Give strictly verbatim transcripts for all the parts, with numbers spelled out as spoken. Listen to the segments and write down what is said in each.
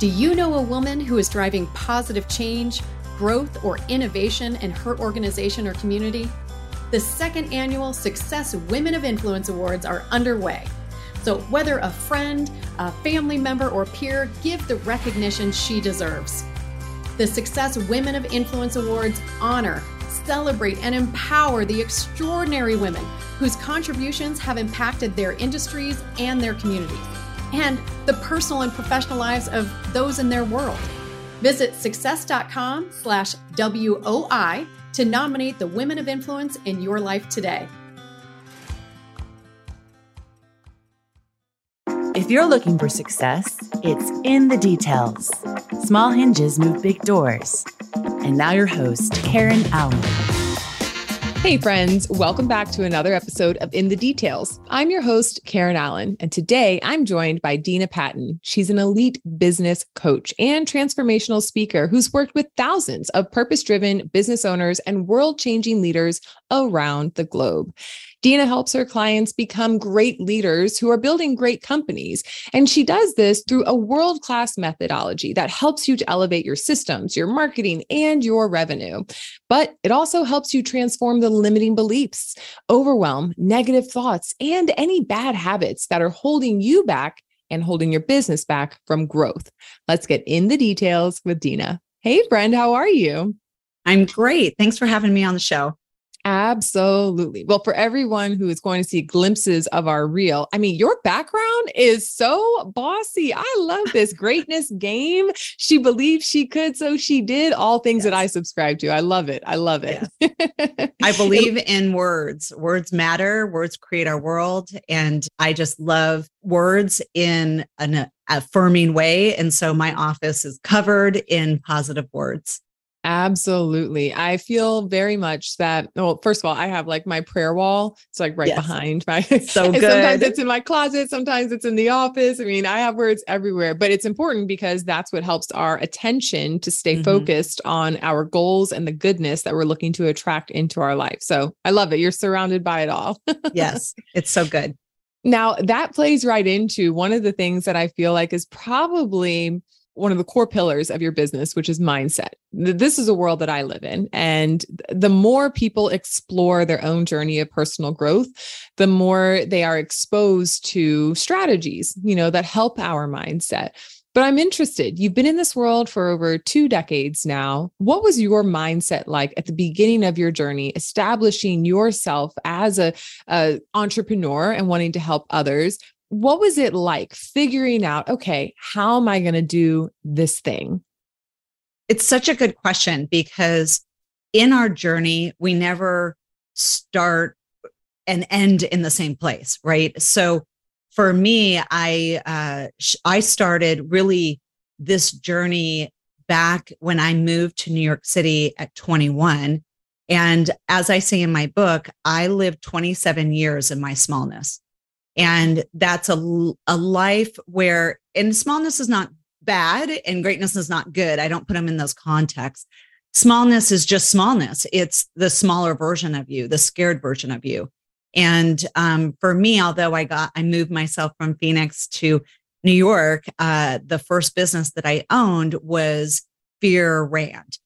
Do you know a woman who is driving positive change, growth, or innovation in her organization or community? The second annual Success Women of Influence Awards are underway. So whether a friend, a family member, or peer, give the recognition she deserves. The Success Women of Influence Awards honor, celebrate, and empower the extraordinary women whose contributions have impacted their industries and their communities, and the personal and professional lives of those in their world. Visit success dot com slash W O I to nominate the women of influence in your life today. If you're looking for success, it's in the details. Small hinges move big doors. And now your host, Karen Allen. Hey friends, welcome back to another episode of In the Details. I'm your host, Karen Allen, and today I'm joined by Dena Patton. She's an elite business coach and transformational speaker who's worked with thousands of purpose-driven business owners and world-changing leaders around the globe. Dena helps her clients become great leaders who are building great companies. And she does this through a world-class methodology that helps you to elevate your systems, your marketing, and your revenue. But it also helps you transform the limiting beliefs, overwhelm, negative thoughts, and any bad habits that are holding you back and holding your business back from growth. Let's get in the details with Dena. Hey, friend, how are you? I'm great. Thanks for having me on the show. Absolutely. Well, for everyone who is going to see glimpses of our reel, I mean, your background is so bossy. I love this greatness game. She believed she could, so she did all things yes. that I subscribe to. I love it. I love it. Yes. I believe in words. Words matter. Words create our world. And I just love words in an affirming way. And so my office is covered in positive words. Absolutely. I feel very much that, well, first of all, I have like my prayer wall. It's like right yes. behind my, so good. Sometimes it's in my closet. Sometimes it's in the office. I mean, I have words everywhere, but it's important because that's what helps our attention to stay mm-hmm. focused on our goals and the goodness that we're looking to attract into our life. So I love it. You're surrounded by it all. Yes. It's so good. Now that plays right into one of the things that I feel like is probably one of the core pillars of your business, which is mindset. This is a world that I live in. And the more people explore their own journey of personal growth, the more they are exposed to strategies, you know, that help our mindset. But I'm interested, you've been in this world for over two decades now. What was your mindset like at the beginning of your journey, establishing yourself as a, a entrepreneur and wanting to help others? What was it like figuring out, okay, how am I going to do this thing? It's such a good question because in our journey, we never start and end in the same place, right? So for me, I uh, sh- I started really this journey back when I moved to New York City at twenty-one. And as I say in my book, I lived twenty-seven years in my smallness. And that's a, a life where, and smallness is not bad and greatness is not good. I don't put them in those contexts. Smallness is just smallness. It's the smaller version of you, the scared version of you. And um, for me, although I got, I moved myself from Phoenix to New York, uh, the first business that I owned was Fear Rand.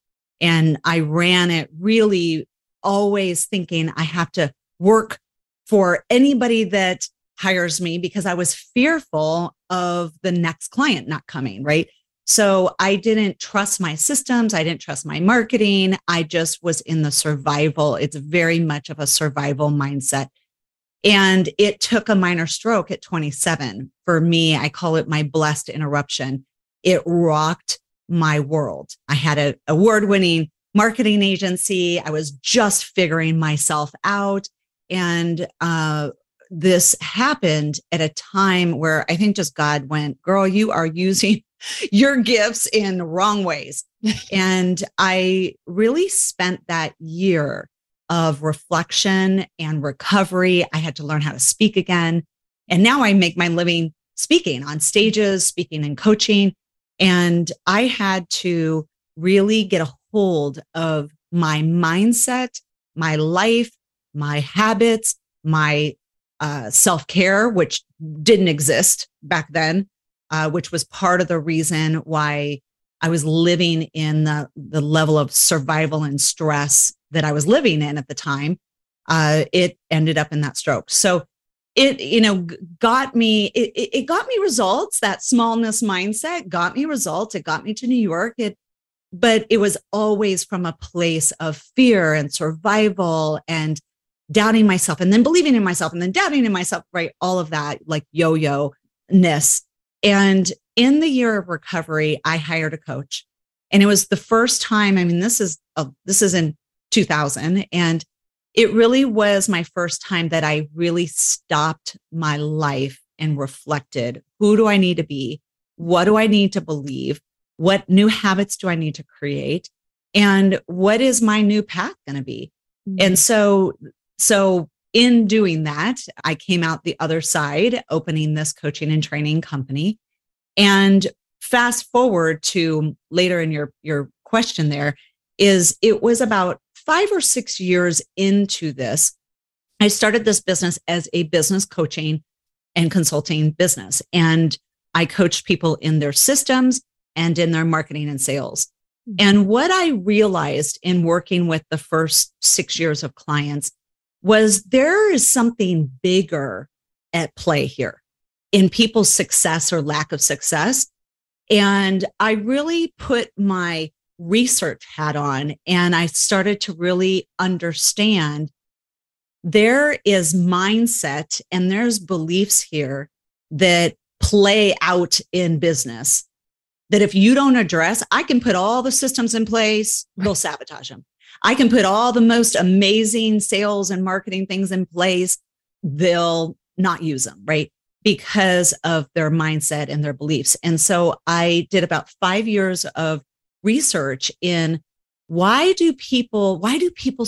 And I ran it really always thinking I have to work for anybody that hires me because I was fearful of the next client not coming, right? So I didn't trust my systems. I didn't trust my marketing. I just was in the survival. It's very much of a survival mindset. And it took a minor stroke at twenty-seven. For me, I call it my blessed interruption. It rocked my world. I had an award-winning marketing agency. I was just figuring myself out. And uh, this happened at a time where I think just God went, girl, you are using your gifts in wrong ways. And I really spent that year of reflection and recovery. I had to learn how to speak again. And now I make my living speaking on stages, speaking and coaching. And I had to really get a hold of my mindset, my life, my habits, my uh, self-care, which didn't exist back then, uh, which was part of the reason why I was living in the, the level of survival and stress that I was living in at the time. Uh, it ended up in that stroke. So it, you know, got me, it, it got me results. That smallness mindset got me results. It got me to New York. It, but it was always from a place of fear and survival and doubting myself, and then believing in myself, and then doubting in myself, right? All of that like yo-yo-ness. And in the year of recovery, I hired a coach, and it was the first time. I mean, this is a, this is in two thousand, and it really was my first time that I really stopped my life and reflected: who do I need to be? What do I need to believe? What new habits do I need to create? And what is my new path going to be? Mm-hmm. And so, so in doing that, I came out the other side, opening this coaching and training company. And fast forward to later in your, your question there is, it was about five or six years into this. I started this business as a business coaching and consulting business, and I coached people in their systems and in their marketing and sales. Mm-hmm. And what I realized in working with the first six years of clients was there is something bigger at play here in people's success or lack of success. And I really put my research hat on, and I started to really understand there is mindset and there's beliefs here that play out in business that if you don't address, I can put all the systems in place, they'll sabotage them. I can put all the most amazing sales and marketing things in place, they'll not use them, right? Because of their mindset and their beliefs. And so I did about five years of research in why do people, why do people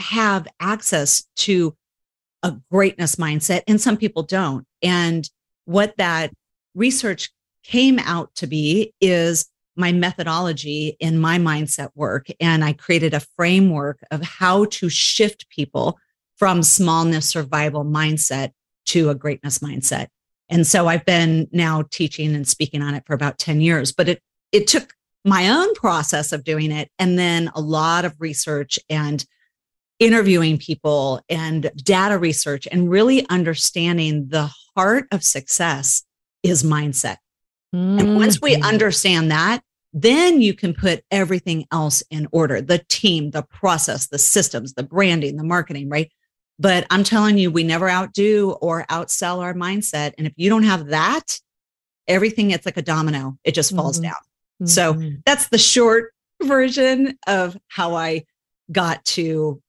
have access to a greatness mindset and some people don't? And what that research came out to be is my methodology in my mindset work. And I created a framework of how to shift people from smallness survival mindset to a greatness mindset. And so I've been now teaching and speaking on it for about ten years, but it, it took my own process of doing it. And then a lot of research and interviewing people and data research and really understanding the heart of success is mindset. Mm-hmm. And once we understand that, then you can put everything else in order: the team, the process, the systems, the branding, the marketing, right? But I'm telling you, we never outdo or outsell our mindset. And if you don't have that, everything, it's like a domino. It just falls mm-hmm. down. Mm-hmm. So that's the short version of how I got to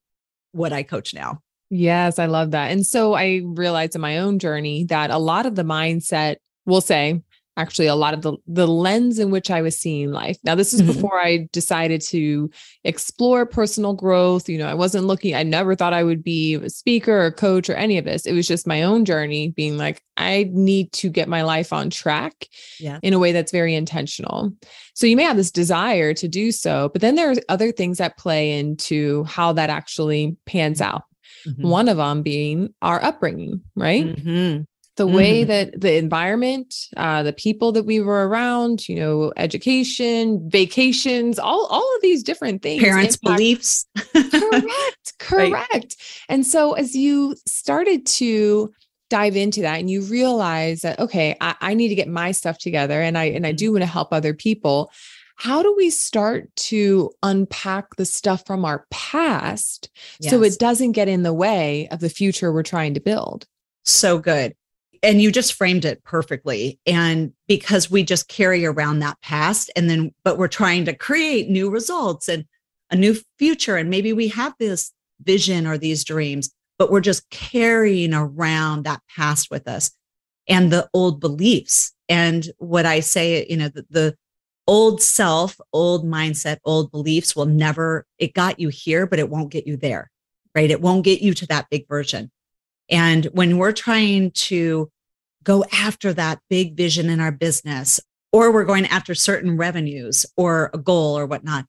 what I coach now. Yes, I love that. And so I realized in my own journey that a lot of the mindset, we'll say, actually a lot of the, the lens in which I was seeing life. Now, this is before I decided to explore personal growth. You know, I wasn't looking, I never thought I would be a speaker or coach or any of this. It was just my own journey being like, I need to get my life on track yeah. in a way that's very intentional. So you may have this desire to do so, but then there's other things that play into how that actually pans out. Mm-hmm. One of them being our upbringing, right? Mm-hmm. The way mm-hmm. that the environment, uh, the people that we were around, you know, education, vacations, all, all of these different things. Parents' impact. Beliefs. Correct. Correct. Right. And so as you started to dive into that and you realize that, okay, I, I need to get my stuff together and I, and I do want to help other people. How do we start to unpack the stuff from our past yes. so it doesn't get in the way of the future we're trying to build? So good. And you just framed it perfectly. And because we just carry around that past and then, but we're trying to create new results and a new future. And maybe we have this vision or these dreams, but we're just carrying around that past with us and the old beliefs. And what I say, you know, the, the old self, old mindset, old beliefs will never, it got you here, but it won't get you there, right? It won't get you to that big version. And when we're trying to go after that big vision in our business, or we're going after certain revenues or a goal or whatnot,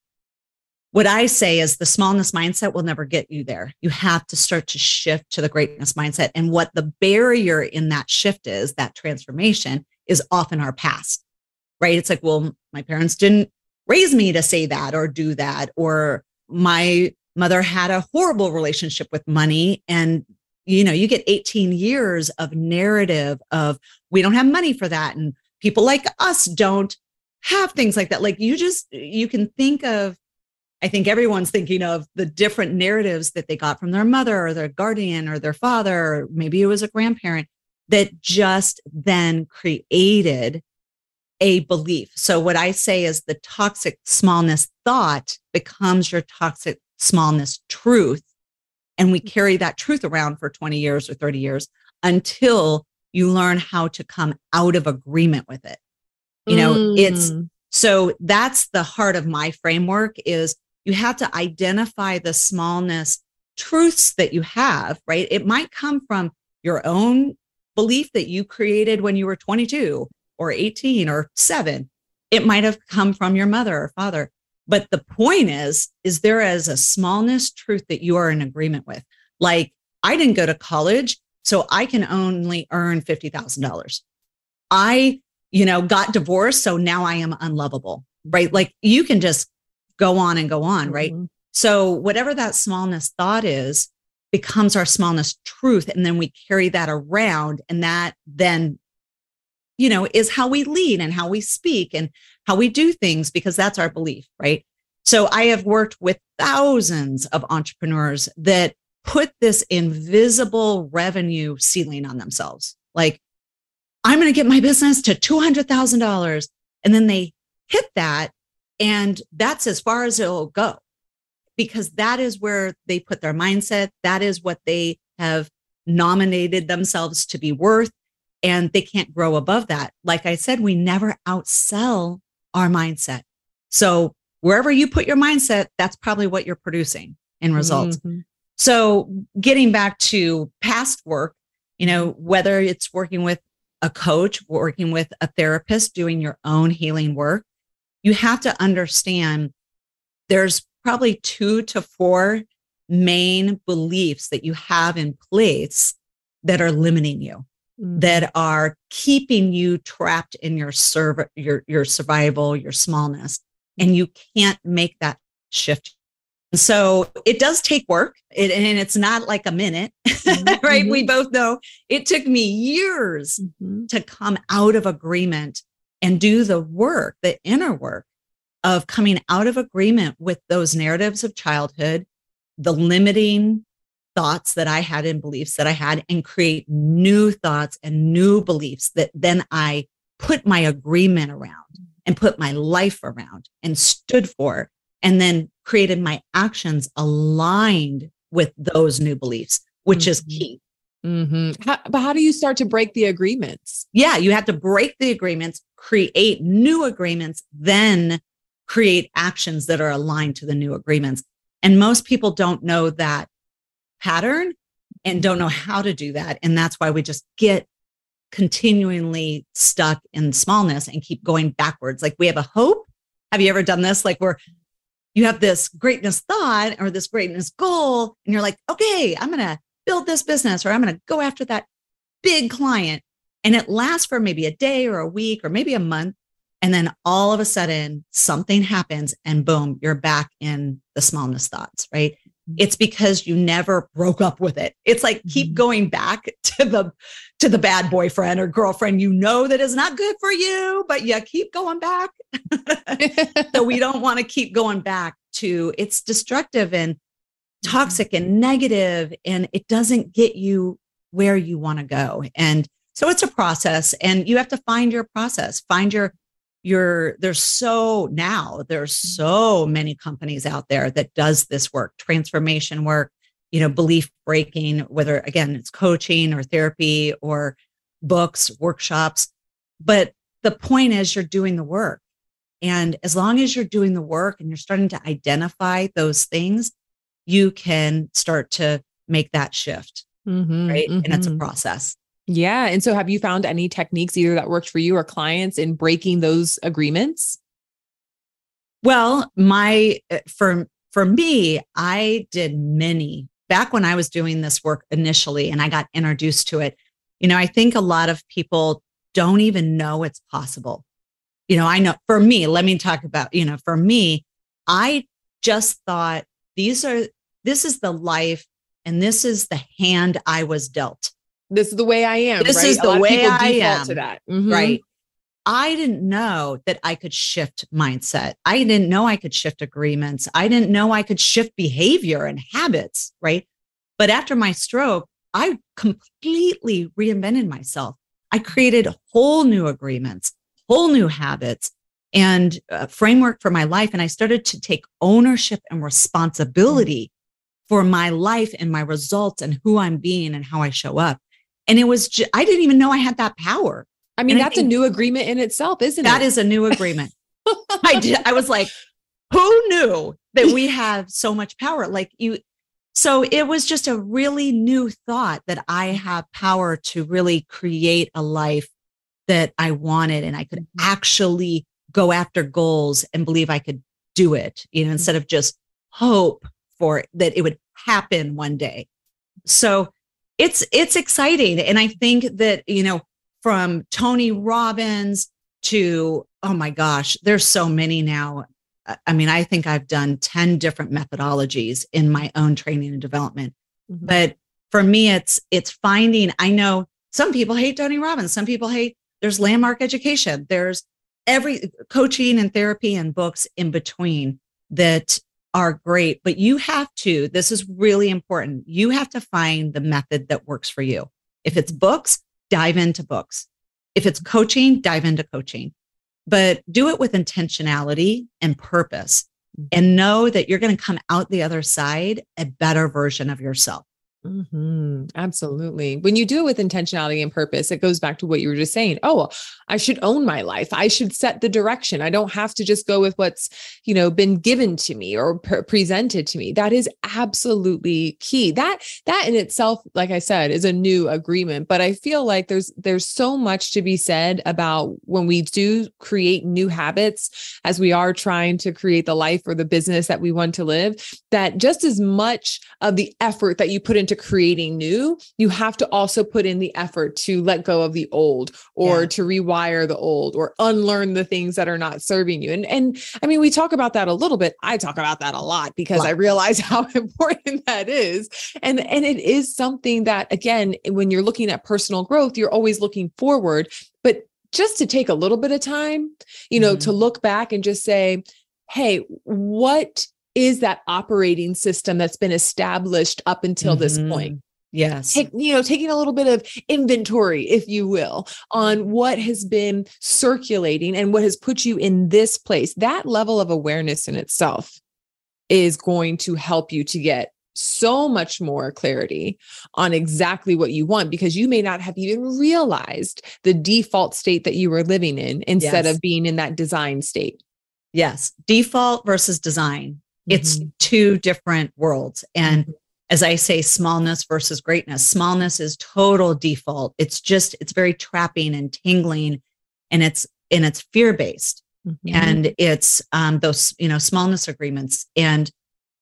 what I say is the smallness mindset will never get you there. You have to start to shift to the greatness mindset. And what the barrier in that shift is, that transformation, is often our past, right? It's like, well, my parents didn't raise me to say that or do that, or my mother had a horrible relationship with money. And, you know, you get eighteen years of narrative of we don't have money for that. And people like us don't have things like that. Like you just, you can think of, I think everyone's thinking of the different narratives that they got from their mother or their guardian or their father, or maybe it was a grandparent that just then created a belief. So what I say is the toxic smallness thought becomes your toxic smallness truth. And we carry that truth around for twenty years or thirty years until you learn how to come out of agreement with it. You know, mm. it's, so that's the heart of my framework is you have to identify the smallness truths that you have, right? It might come from your own belief that you created when you were twenty-two or eighteen or seven. It might have come from your mother or father. But the point is, is there is a smallness truth that you are in agreement with? Like, I didn't go to college, so I can only earn fifty thousand dollars. I, you know, got divorced, so now I am unlovable, right? Like you can just go on and go on, right? Mm-hmm. So whatever that smallness thought is becomes our smallness truth. And then we carry that around, and that then, you know, is how we lead and how we speak and how we do things, because that's our belief, right? So I have worked with thousands of entrepreneurs that put this invisible revenue ceiling on themselves. Like, I'm going to get my business to two hundred thousand dollars. And then they hit that, and that's as far as it'll go, because that is where they put their mindset. That is what they have nominated themselves to be worth. And they can't grow above that. Like I said, we never outsell our mindset. So wherever you put your mindset, that's probably what you're producing in results. Mm-hmm. So getting back to past work, you know, whether it's working with a coach, working with a therapist, doing your own healing work, you have to understand there's probably two to four main beliefs that you have in place that are limiting you, that are keeping you trapped in your serv- your your survival, your smallness, and you can't make that shift. So it does take work, it, and it's not like a minute, mm-hmm. right? Mm-hmm. We both know it took me years mm-hmm. to come out of agreement and do the work, the inner work of coming out of agreement with those narratives of childhood, the limiting thoughts that I had and beliefs that I had, and create new thoughts and new beliefs that then I put my agreement around and put my life around and stood for, and then created my actions aligned with those new beliefs, which mm-hmm. is key. Mm-hmm. How, but how do you start to break the agreements? Yeah, you have to break the agreements, create new agreements, then create actions that are aligned to the new agreements. And most people don't know that pattern and don't know how to do that. And that's why we just get continually stuck in smallness and keep going backwards. Like we have a hope. Have you ever done this? Like where you have this greatness thought or this greatness goal, and you're like, okay, I'm going to build this business, or I'm going to go after that big client. And it lasts for maybe a day or a week or maybe a month. And then all of a sudden something happens and boom, you're back in the smallness thoughts, right? It's because you never broke up with it. It's like keep going back to the to the bad boyfriend or girlfriend you know that is not good for you, but you keep going back. So we don't want to keep going back to, it's destructive and toxic and negative, and it doesn't get you where you want to go. And so it's a process, and you have to find your process, find your You're there's so now there's so many companies out there that does this work, transformation work, you know, belief breaking, whether again, it's coaching or therapy or books, workshops. But the point is you're doing the work. And as long as you're doing the work and you're starting to identify those things, you can start to make that shift. Mm-hmm, right. Mm-hmm. And it's a process. Yeah. And so have you found any techniques either that worked for you or clients in breaking those agreements? Well, my, for, for me, I did many back when I was doing this work initially and I got introduced to it. You know, I think a lot of people don't even know it's possible. You know, I know for me, let me talk about, you know, for me, I just thought these are, this is the life and this is the hand I was dealt. This is the way I am. This right? is the way I am. To that. Mm-hmm. Right. I didn't know that I could shift mindset. I didn't know I could shift agreements. I didn't know I could shift behavior and habits. Right. But after my stroke, I completely reinvented myself. I created whole new agreements, whole new habits and a framework for my life. And I started to take ownership and responsibility for my life and my results and who I'm being and how I show up. And it was, ju- I didn't even know I had that power. I mean, and that's I a new agreement in itself, isn't that it? That is a new agreement. I did. I was like, who knew that we have so much power? Like you. So it was just a really new thought that I have power to really create a life that I wanted. And I could actually go after goals and believe I could do it, you know, instead of just hope for it, that it would happen one day. So it's, it's exciting. And I think that, you know, from Tony Robbins to, oh my gosh, there's so many now. I mean, I think I've done ten different methodologies in my own training and development. Mm-hmm. But for me, it's, it's finding, I know some people hate Tony Robbins. Some people hate, there's Landmark Education. There's every coaching and therapy and books in between that are great, but you have to, this is really important. You have to find the method that works for you. If it's books, dive into books. If it's coaching, dive into coaching. But do it with intentionality and purpose and know that you're going to come out the other side a better version of yourself. Mm-hmm. Absolutely. When you do it with intentionality and purpose, it goes back to what you were just saying. Oh, well, I should own my life. I should set the direction. I don't have to just go with what's, you know, been given to me or pre- presented to me. That is absolutely key. That, that in itself, like I said, is a new agreement, but I feel like there's, there's so much to be said about when we do create new habits as we are trying to create the life or the business that we want to live, that just as much of the effort that you put into to creating new, you have to also put in the effort to let go of the old or yeah. to rewire the old or unlearn the things that are not serving you. And, and I mean, we talk about that a little bit. I talk about that a lot because wow. I realize how important that is. And, and it is something that, again, when you're looking at personal growth, you're always looking forward, but just to take a little bit of time, you know, mm-hmm. to look back and just say, hey, what is that operating system that's been established up until mm-hmm. this point? Yes. Take, you know, taking a little bit of inventory, if you will, on what has been circulating and what has put you in this place. That level of awareness in itself is going to help you to get so much more clarity on exactly what you want, because you may not have even realized the default state that you were living in instead yes. of being in that design state. Yes. Default versus design. It's mm-hmm. two different worlds. And mm-hmm. as I say, smallness versus greatness, smallness is total default. It's just, it's very trapping and tingling and it's, and it's fear-based mm-hmm. and it's um, those, you know, smallness agreements. And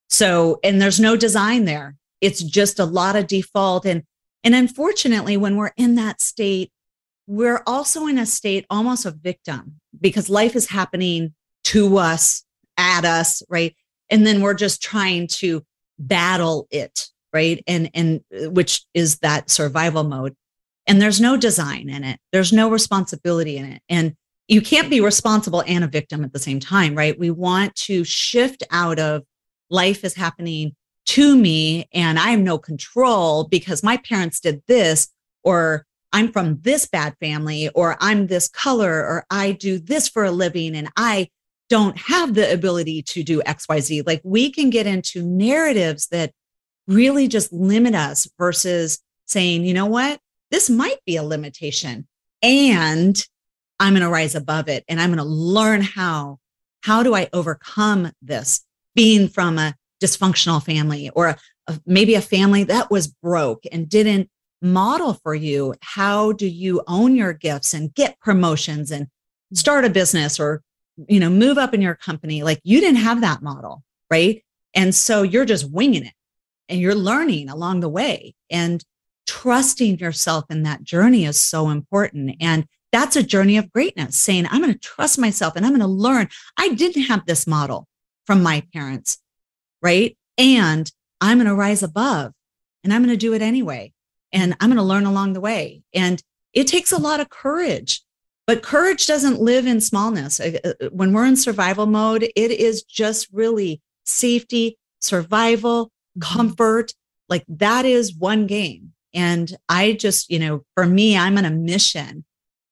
so, and there's no design there. It's just a lot of default. And, and unfortunately, when we're in that state, we're also in a state almost of victim because life is happening to us, at us, right? And then we're just trying to battle it, right? And, and which is that survival mode. And there's no design in it. There's no responsibility in it. And you can't be responsible and a victim at the same time, right? We want to shift out of life is happening to me and I have no control because my parents did this, or I'm from this bad family, or I'm this color, or I do this for a living and I don't have the ability to do X, Y, Z. Like we can get into narratives that really just limit us versus saying, you know what, this might be a limitation and I'm going to rise above it. And I'm going to learn how, how do I overcome this being from a dysfunctional family or a, a, maybe a family that was broke and didn't model for you. How do you own your gifts and get promotions and start a business or you know, move up in your company? Like you didn't have that model, right? And so you're just winging it and you're learning along the way, and trusting yourself in that journey is so important. And That's a journey of greatness, saying, I'm going to trust myself and I'm going to learn. I didn't have this model from my parents, right? And I'm going to rise above and I'm going to do it anyway. And I'm going to learn along the way. And it takes a lot of courage, but courage doesn't live in smallness. When we're in survival mode, it is just really safety, survival, comfort. Like that is one game. And I just, you know, for me, I'm on a mission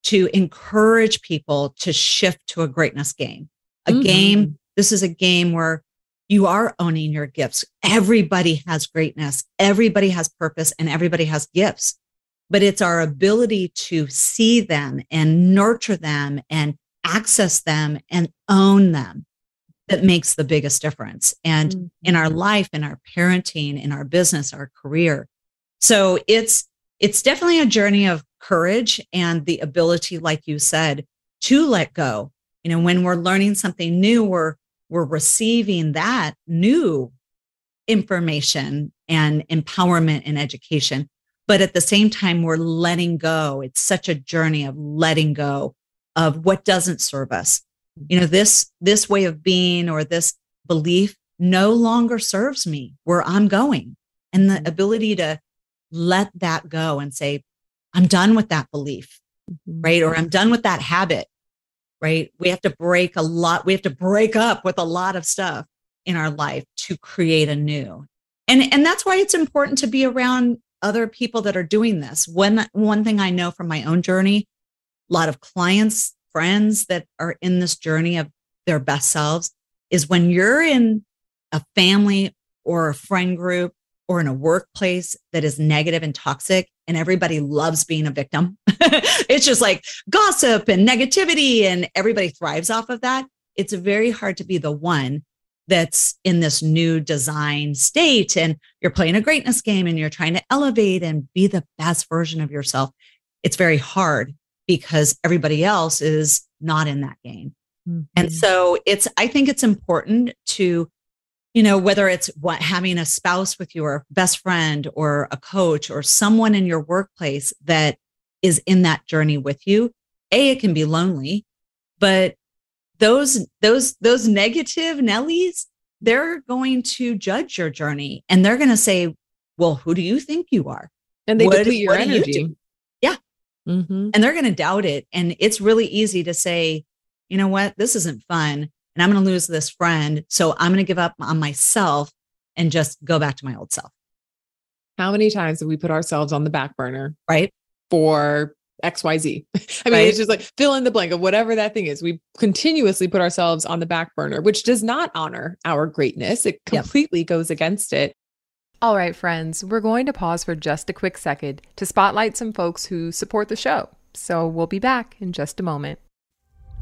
to encourage people to shift to a greatness game, a mm-hmm. game. This is a game where you are owning your gifts. Everybody has greatness. Everybody has purpose and everybody has gifts, but it's our ability to see them and nurture them and access them and own them that makes the biggest difference. And mm-hmm. in our life, in our parenting, in our business, our career. So it's, it's definitely a journey of courage and the ability, like you said, to let go. You know, when we're learning something new, we're, we're receiving that new information and empowerment and education. But at the same time, we're letting go. It's such a journey of letting go of what doesn't serve us. You know, this, this way of being or this belief no longer serves me where I'm going. And the ability to let that go and say, I'm done with that belief, right? Or I'm done with that habit, right? We have to break a lot. We have to break up with a lot of stuff in our life to create a new. And, and that's why it's important to be around other people that are doing this. One, one thing I know from my own journey, a lot of clients, friends that are in this journey of their best selves is when you're in a family or a friend group or in a workplace that is negative and toxic, and everybody loves being a victim. It's just like gossip and negativity, and everybody thrives off of that. It's very hard to be the one that's in this new design state, and you're playing a greatness game, and you're trying to elevate and be the best version of yourself. It's very hard because everybody else is not in that game. Mm-hmm. And so it's, I think it's important to, you know, whether it's what having a spouse with you or a best friend or a coach or someone in your workplace that is in that journey with you, A, it can be lonely, but those, those, those negative Nellies, they're going to judge your journey and they're going to say, well, who do you think you are? And they deplete your energy. You yeah. Mm-hmm. And they're going to doubt it. And it's really easy to say, you know what, this isn't fun. And I'm going to lose this friend. So I'm going to give up on myself and just go back to my old self. How many times have we put ourselves on the back burner, right? For X, Y, Z. I mean, right? It's just like fill in the blank of whatever that thing is. We continuously put ourselves on the back burner, which does not honor our greatness. It completely yep. goes against it. All right, friends, we're going to pause for just a quick second to spotlight some folks who support the show. So we'll be back in just a moment.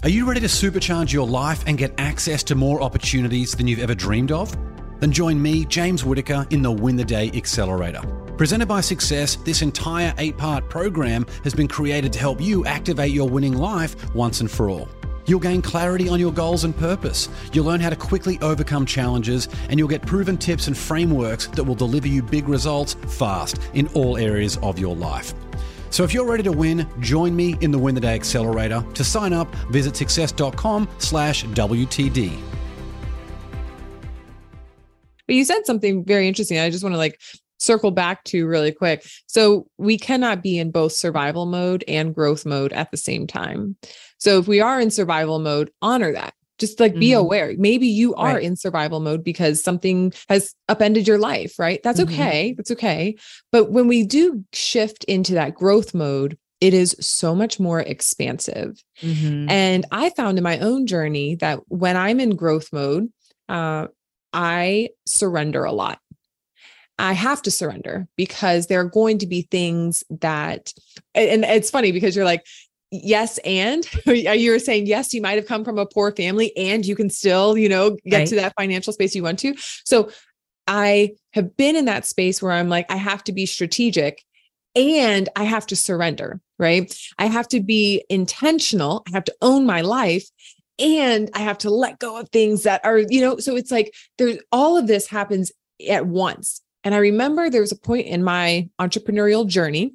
Are you ready to supercharge your life and get access to more opportunities than you've ever dreamed of? Then join me, James Whitaker, in the Win the Day Accelerator. Presented by Success, this entire eight-part program has been created to help you activate your winning life once and for all. You'll gain clarity on your goals and purpose. You'll learn how to quickly overcome challenges, and you'll get proven tips and frameworks that will deliver you big results fast in all areas of your life. So if you're ready to win, join me in the Win the Day Accelerator. To sign up, visit success dot com slash W T D. But you said something very interesting. I just want to like circle back to really quick. So we cannot be in both survival mode and growth mode at the same time. So if we are in survival mode, honor that. Just like be mm-hmm. aware. Maybe you are right. in survival mode because something has upended your life, right? That's mm-hmm. okay. That's okay. But when we do shift into that growth mode, it is so much more expansive. Mm-hmm. And I found in my own journey that when I'm in growth mode, uh, I surrender a lot. I have to surrender because there are going to be things that, and it's funny because you're like, yes. And you were saying, yes, you might've come from a poor family and you can still, you know, get right. to that financial space you want to. So I have been in that space where I'm like, I have to be strategic and I have to surrender, right? I have to be intentional. I have to own my life and I have to let go of things that are, you know, so it's like there's all of this happens at once. And I remember there was a point in my entrepreneurial journey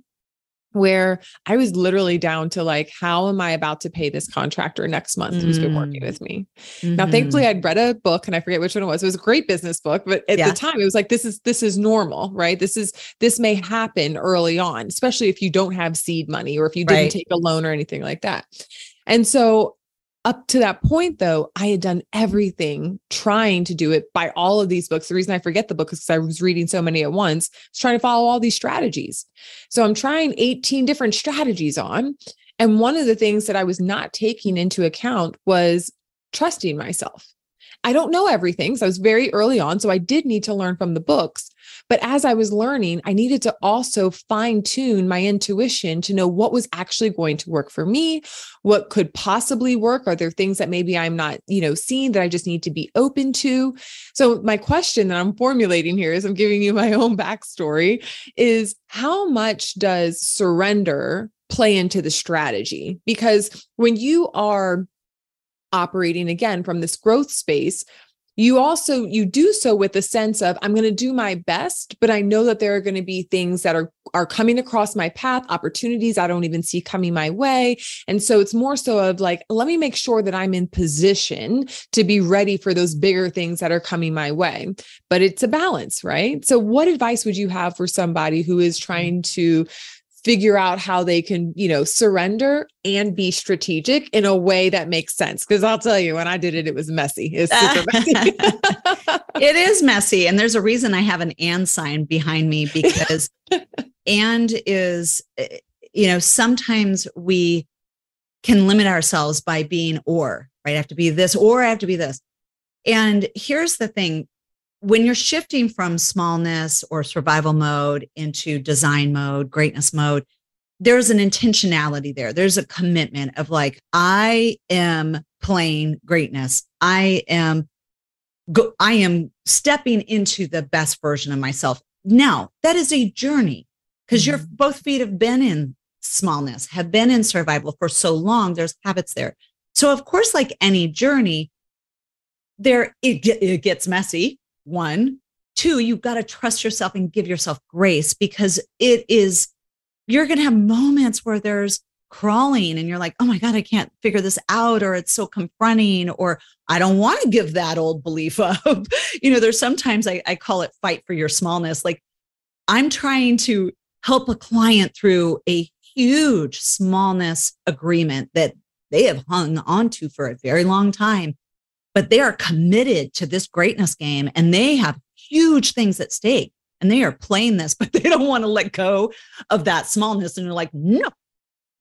where I was literally down to like, how am I about to pay this contractor next month mm. who's been working with me? Mm-hmm. Now, thankfully I'd read a book and I forget which one it was. It was a great business book, but at yeah. the time it was like, this is, this is normal, right? This is, this may happen early on, especially if you don't have seed money or if you didn't right. take a loan or anything like that. And so up to that point though, I had done everything trying to do it by all of these books. The reason I forget the book is because I was reading so many at once. I was trying to follow all these strategies. So I'm trying eighteen different strategies on. And one of the things that I was not taking into account was trusting myself. I don't know everything. So I was very early on. So I did need to learn from the books. But as I was learning, I needed to also fine tune my intuition to know what was actually going to work for me, what could possibly work. Are there things that maybe I'm not, you know, seeing that I just need to be open to? So my question that I'm formulating here is, I'm giving you my own backstory, is how much does surrender play into the strategy? Because when you are operating again from this growth space, you also, you do so with a sense of, I'm going to do my best, but I know that there are going to be things that are, are coming across my path, opportunities I don't even see coming my way. And so it's more so of like, let me make sure that I'm in position to be ready for those bigger things that are coming my way. But it's a balance, right? So what advice would you have for somebody who is trying to figure out how they can, you know, surrender and be strategic in a way that makes sense? Because I'll tell you, when I did it, it was messy. It's super messy. It is messy. And there's a reason I have an and sign behind me, because and is, you know, sometimes we can limit ourselves by being or, right? I have to be this, or I have to be this. And here's the thing. When you're shifting from smallness or survival mode into design mode, greatness mode, there's an intentionality there. There's a commitment of like, I am playing greatness. I am, go- I am stepping into the best version of myself. Now, that is a journey, because mm-hmm. your both feet have been in smallness, have been in survival for so long. There's habits there. So of course, like any journey, there it, it gets messy. One, two, you've got to trust yourself and give yourself grace, because it is, you're going to have moments where there's crawling and you're like, oh my God, I can't figure this out. Or it's so confronting, or I don't want to give that old belief up. You know, there's sometimes I, I call it fight for your smallness. Like, I'm trying to help a client through a huge smallness agreement that they have hung onto for a very long time. But they are committed to this greatness game, and they have huge things at stake, and they are playing this, but they don't want to let go of that smallness. And you're like, no,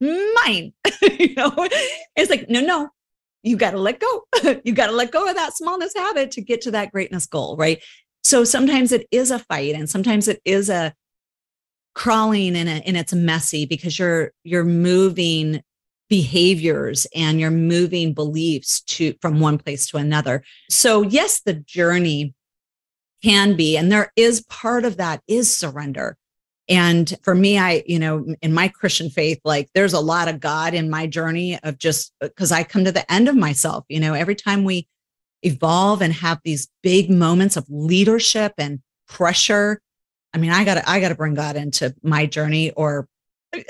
mine, you know, it's like, no, no, you got to let go. You got to let go of that smallness habit to get to that greatness goal. Right. So sometimes it is a fight, and sometimes it is a crawling, and, a, and it's messy, because you're, you're moving behaviors and you're moving beliefs to from one place to another. So yes, the journey can be, and there is part of that is surrender. And for me, I, you know, in my Christian faith, like there's a lot of God in my journey of just because I come to the end of myself. You know, every time we evolve and have these big moments of leadership and pressure, I mean, I gotta, I gotta bring God into my journey, or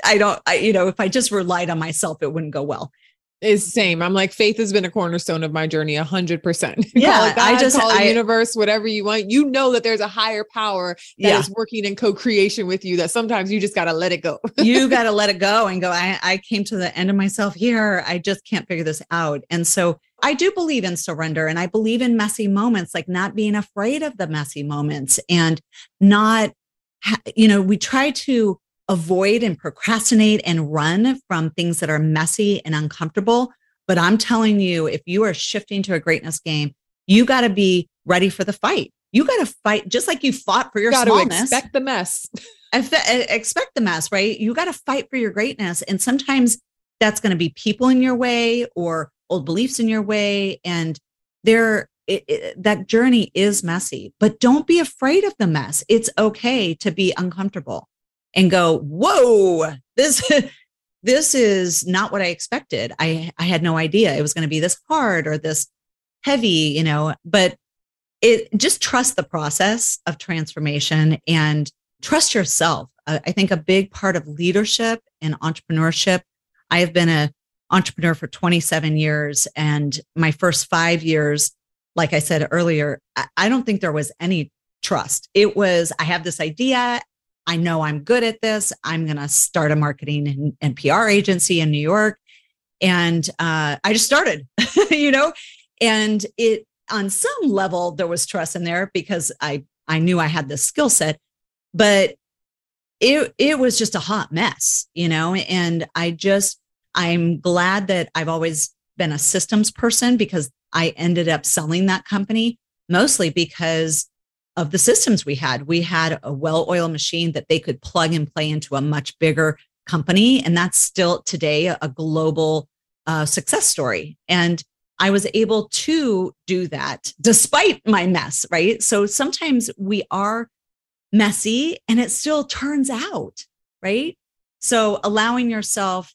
I don't, I, you know, if I just relied on myself, it wouldn't go well. It's same. I'm like, faith has been a cornerstone of my journey. A hundred percent. Yeah. I just call it I, universe, whatever you want. You know that there's a higher power that yeah. is working in co-creation with you, that sometimes you just got to let it go. You got to let it go and go. I, I came to the end of myself here. I just can't figure this out. And so I do believe in surrender, and I believe in messy moments, like not being afraid of the messy moments, and not, you know, we try to avoid and procrastinate and run from things that are messy and uncomfortable. But I'm telling you, if you are shifting to a greatness game, you got to be ready for the fight. You got to fight just like you fought for your gotta smallness. Expect the mess. Expect the mess, right? You got to fight for your greatness. And sometimes that's going to be people in your way or old beliefs in your way. And there, it, it, that journey is messy, but don't be afraid of the mess. It's okay to be uncomfortable and go, whoa, this, this is not what I expected. I, I had no idea it was going to be this hard or this heavy, you know, but it just trust the process of transformation and trust yourself uh, I think a big part of leadership and entrepreneurship. I have been an entrepreneur for twenty-seven years, and my first five years, like I said earlier, I, I don't think there was any trust. It was, I have this idea. I know I'm good at this. I'm going to start a marketing and, and P R agency in New York. And uh, I just started, you know, and it, on some level, there was trust in there because I, I knew I had this skill set, but it, it was just a hot mess, you know, and I just, I'm glad that I've always been a systems person because I ended up selling that company mostly because of the systems we had. We had a well-oiled machine that they could plug and play into a much bigger company. And that's still today a global uh, success story. And I was able to do that despite my mess, right? So sometimes we are messy and it still turns out, right? So allowing yourself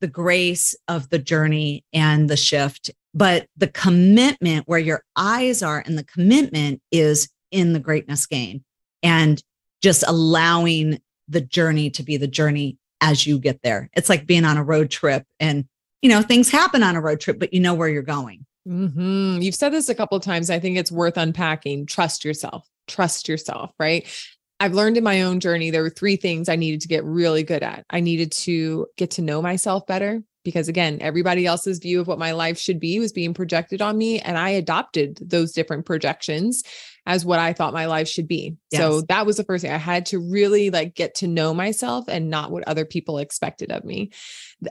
the grace of the journey and the shift, but the commitment where your eyes are, and the commitment is in the greatness game, and just allowing the journey to be the journey as you get there. It's like being on a road trip, and you know, things happen on a road trip, but you know where you're going. Mm-hmm. You've said this a couple of times. I think it's worth unpacking. Trust yourself, trust yourself, right? I've learned in my own journey, there were three things I needed to get really good at. I needed to get to know myself better, because again, everybody else's view of what my life should be was being projected on me. And I adopted those different projections as what I thought my life should be. Yes. So that was the first thing. I had to really like get to know myself and not what other people expected of me.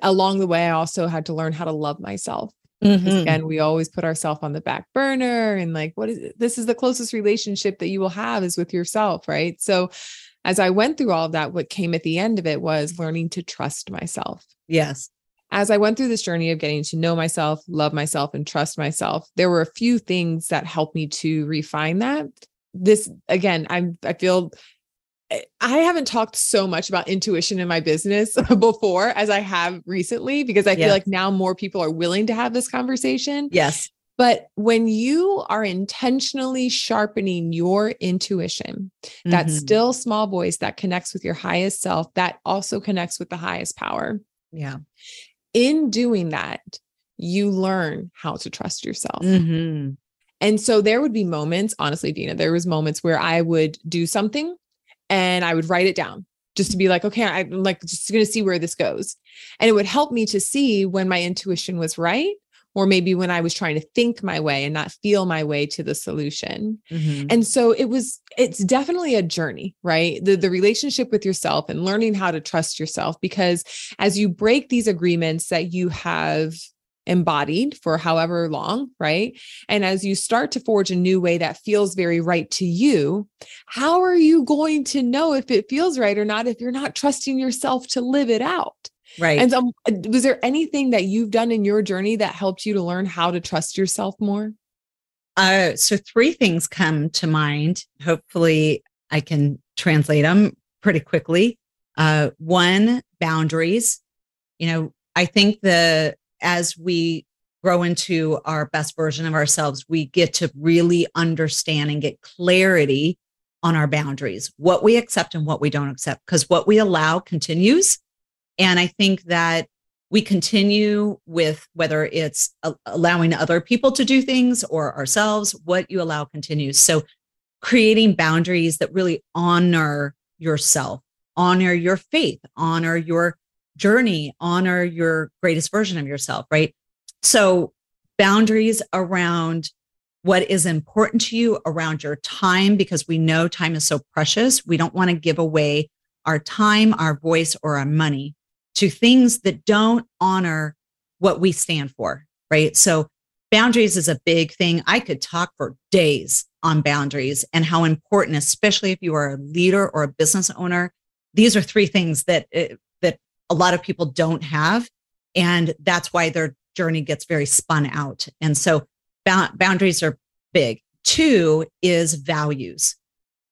Along the way, I also had to learn how to love myself. Mm-hmm. Again, we always put ourselves on the back burner and like, what is it? This is the closest relationship that you will have is with yourself, right? So as I went through all of that, what came at the end of it was learning to trust myself. Yes. As I went through this journey of getting to know myself, love myself, and trust myself, there were a few things that helped me to refine that. This, again, I'm, I feel I haven't talked so much about intuition in my business before as I have recently, because I yes. feel like now more people are willing to have this conversation. Yes. But when you are intentionally sharpening your intuition, mm-hmm. that still small voice that connects with your highest self, that also connects with the highest power. Yeah. In doing that, you learn how to trust yourself. Mm-hmm. And so there would be moments, honestly, Dena, there was moments where I would do something and I would write it down just to be like, okay, I'm like, just going to see where this goes. And it would help me to see when my intuition was right, or maybe when I was trying to think my way and not feel my way to the solution. Mm-hmm. And so it was, it's definitely a journey, right? The, the relationship with yourself and learning how to trust yourself, because as you break these agreements that you have embodied for however long, right? And as you start to forge a new way that feels very right to you, how are you going to know if it feels right or not if you're not trusting yourself to live it out? Right. And so was there anything that you've done in your journey that helped you to learn how to trust yourself more? Uh, so three things come to mind. Hopefully I can translate them pretty quickly. Uh, one, boundaries. You know, I think the, as we grow into our best version of ourselves, we get to really understand and get clarity on our boundaries, what we accept and what we don't accept, because what we allow continues. And I think that we continue with, whether it's allowing other people to do things or ourselves, what you allow continues. So creating boundaries that really honor yourself, honor your faith, honor your journey, honor your greatest version of yourself, right? So boundaries around what is important to you, around your time, because we know time is so precious. We don't want to give away our time, our voice, or our money to things that don't honor what we stand for, right? So boundaries is a big thing. I could talk for days on boundaries and how important, especially if you are a leader or a business owner. These are three things that that a lot of people don't have, and that's why their journey gets very spun out. And so boundaries are big. Two is values,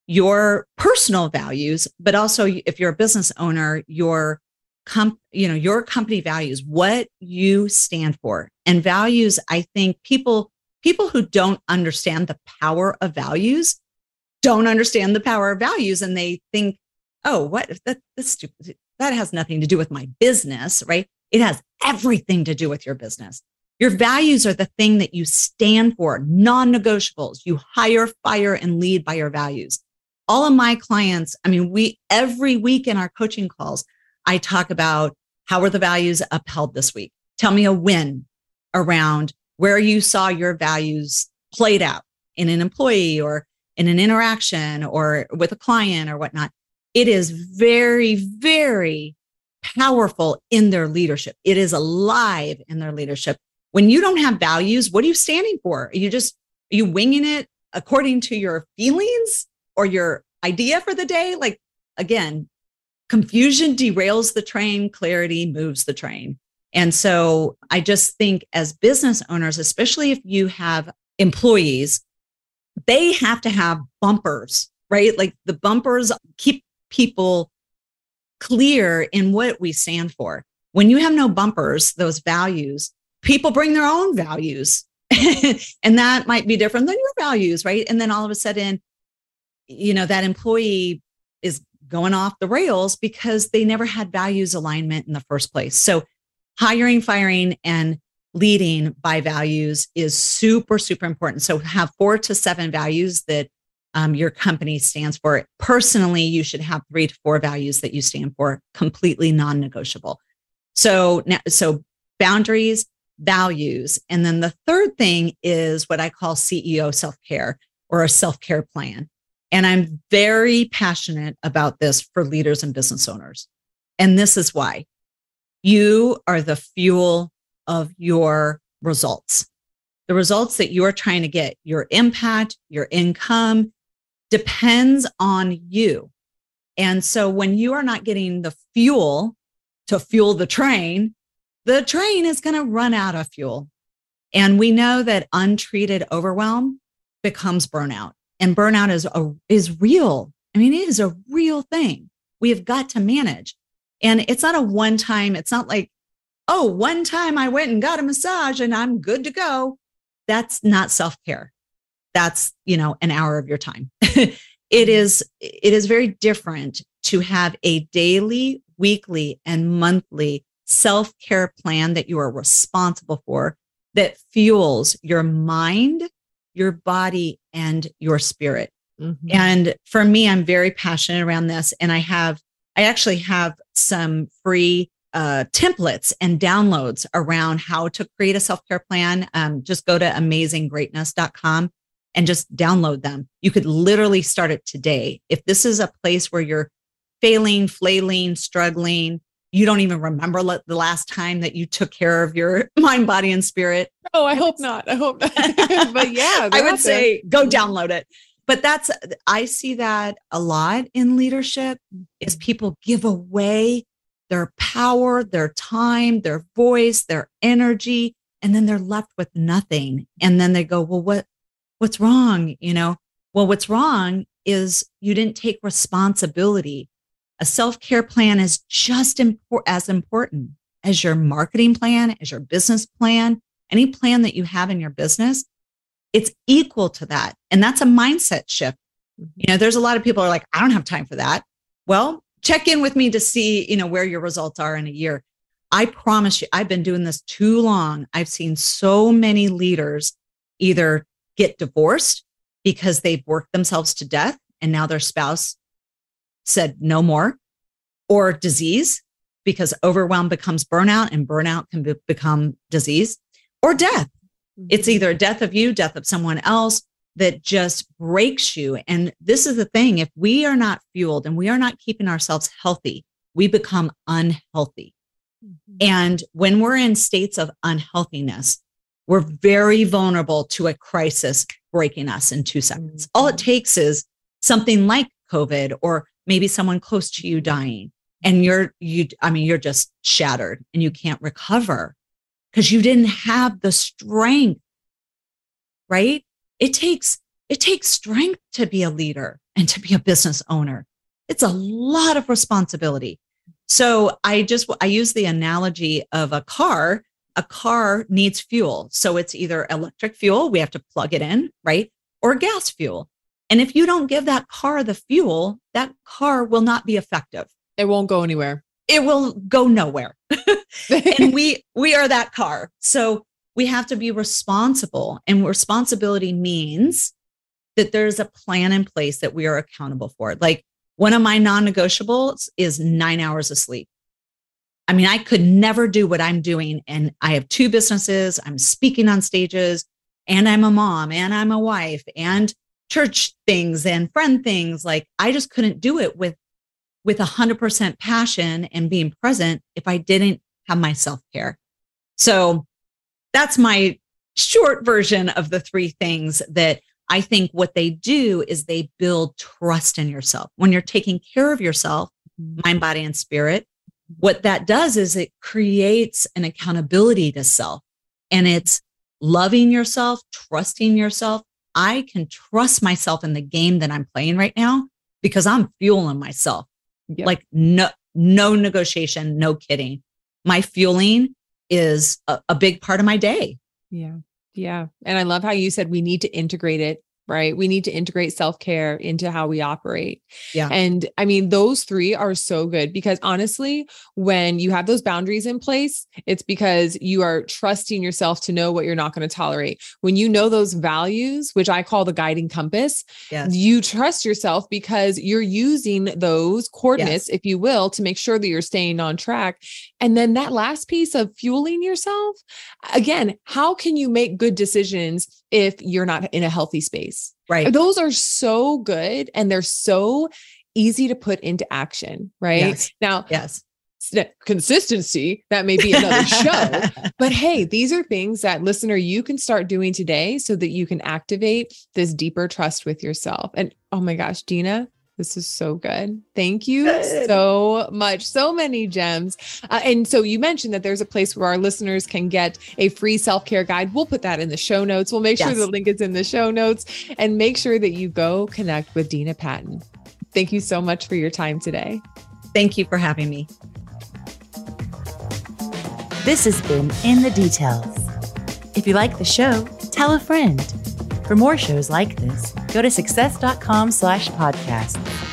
your personal values, but also if you're a business owner, your Com- you know, your company values, what you stand for. And values, I think people, people who don't understand the power of values don't understand the power of values. And they think oh, what? That, that's stupid. That has nothing to do with my business, right? It has everything to do with your business. Your values are the thing that you stand for, non-negotiables. You hire, fire, and lead by your values. All of my clients, I mean, we every week in our coaching calls, I talk about how were the values upheld this week? Tell me a win around where you saw your values played out in an employee or in an interaction or with a client or whatnot. It is very, very powerful in their leadership. It is alive in their leadership. When you don't have values, what are you standing for? Are you just, are you winging it according to your feelings or your idea for the day? Like, again, confusion derails the train, clarity moves the train. And so I just think as business owners, especially if you have employees, they have to have bumpers, right? Like the bumpers keep people clear in what we stand for. When you have no bumpers, those values, people bring their own values and that might be different than your values, right? And then all of a sudden, you know, that employee is going off the rails because they never had values alignment in the first place. So hiring, firing, and leading by values is super, super important. So have four to seven values that um, your company stands for. Personally, you should have three to four values that you stand for, completely non-negotiable. So, so boundaries, values. And then the third thing is what I call C E O self-care or a self-care plan. And I'm very passionate about this for leaders and business owners. And this is why. You are the fuel of your results. The results that you are trying to get, your impact, your income depends on you. And so when you are not getting the fuel to fuel the train, the train is going to run out of fuel. And we know that untreated overwhelm becomes burnout. And burnout is a, is real. I mean, it is a real thing. We have got to manage. And it's not a one time, it's not like, oh, one time I went and got a massage and I'm good to go. That's not self-care. That's, you know, an hour of your time. It is, it is very different to have a daily, weekly, and monthly self-care plan that you are responsible for that fuels your mind, your body, and your spirit. Mm-hmm. And for me, I'm very passionate around this. And I have I actually have some free uh, templates and downloads around how to create a self-care plan. Um, just go to amazing greatness dot com and just download them. You could literally start it today. If this is a place where you're failing, flailing, struggling, you don't even remember le- the last time that you took care of your mind, body, and spirit. Oh, I hope not. I hope not. But yeah, I would say go download it. But that's, I see that a lot in leadership is people give away their power, their time, their voice, their energy, and then they're left with nothing. And then they go, well, what, what's wrong? You know, well, what's wrong is you didn't take responsibility. A self-care plan is just impor- as important as your marketing plan, as your business plan, any plan that you have in your business. It's equal to that. And that's a mindset shift. You know, there's a lot of people who are like, I don't have time for that. Well, check in with me to see, you know, where your results are in a year. I promise you, I've been doing this too long. I've seen so many leaders either get divorced because they've worked themselves to death and now their spouse said no more, or disease because overwhelm becomes burnout and burnout can be- become disease, or death. It's either a death of you, death of someone else that just breaks you. And this is the thing. If we are not fueled and we are not keeping ourselves healthy, we become unhealthy. Mm-hmm. And when we're in states of unhealthiness, we're very vulnerable to a crisis breaking us in two seconds. Mm-hmm. All it takes is something like COVID or maybe someone close to you dying. And you're, you, I mean, you're just shattered and you can't recover, because you didn't have the strength, right? It takes, it takes strength to be a leader and to be a business owner. It's a lot of responsibility. So I just, I use the analogy of a car. A car needs fuel. So it's either electric fuel, we have to plug it in, right? Or gas fuel. And if you don't give that car the fuel, that car will not be effective. It won't go anywhere. It will go nowhere. And we we are that car. So we have to be responsible. And responsibility means that there's a plan in place that we are accountable for. Like, one of my non-negotiables is nine hours of sleep. I mean, I could never do what I'm doing. And I have two businesses. I'm speaking on stages, and I'm a mom, and I'm a wife, and church things and friend things. Like, I just couldn't do it with with one hundred percent passion and being present if I didn't have my self-care. So that's my short version of the three things that I think what they do is they build trust in yourself. When you're taking care of yourself, mind, body, and spirit, what that does is it creates an accountability to self, and it's loving yourself, trusting yourself. I can trust myself in the game that I'm playing right now because I'm fueling myself. Yep. Like no, no negotiation, no kidding. My fueling is a, a big part of my day. Yeah. Yeah. And I love how you said we need to integrate it, right? We need to integrate self-care into how we operate. Yeah. And I mean, those three are so good because honestly, when you have those boundaries in place, it's because you are trusting yourself to know what you're not going to tolerate. When you know those values, which I call the guiding compass, yes, you trust yourself because you're using those coordinates, yes, if you will, to make sure that you're staying on track. And then that last piece of fueling yourself, again, how can you make good decisions if you're not in a healthy space? Right. Those are so good. And they're so easy to put into action. Right. Yes. Now, yes, consistency, that may be another show, but hey, these are things that, listener, you can start doing today so that you can activate this deeper trust with yourself. And oh my gosh, Dena, this is so good. Thank you so much. So many gems. Uh, and so you mentioned that there's a place where our listeners can get a free self-care guide. We'll put that in the show notes. We'll make sure, yes, the link is in the show notes, and make sure that you go connect with Dena Patton. Thank you so much for your time today. Thank you for having me. This has been In the Details. If you like the show, tell a friend. For more shows like this, go to success dot com slash podcast.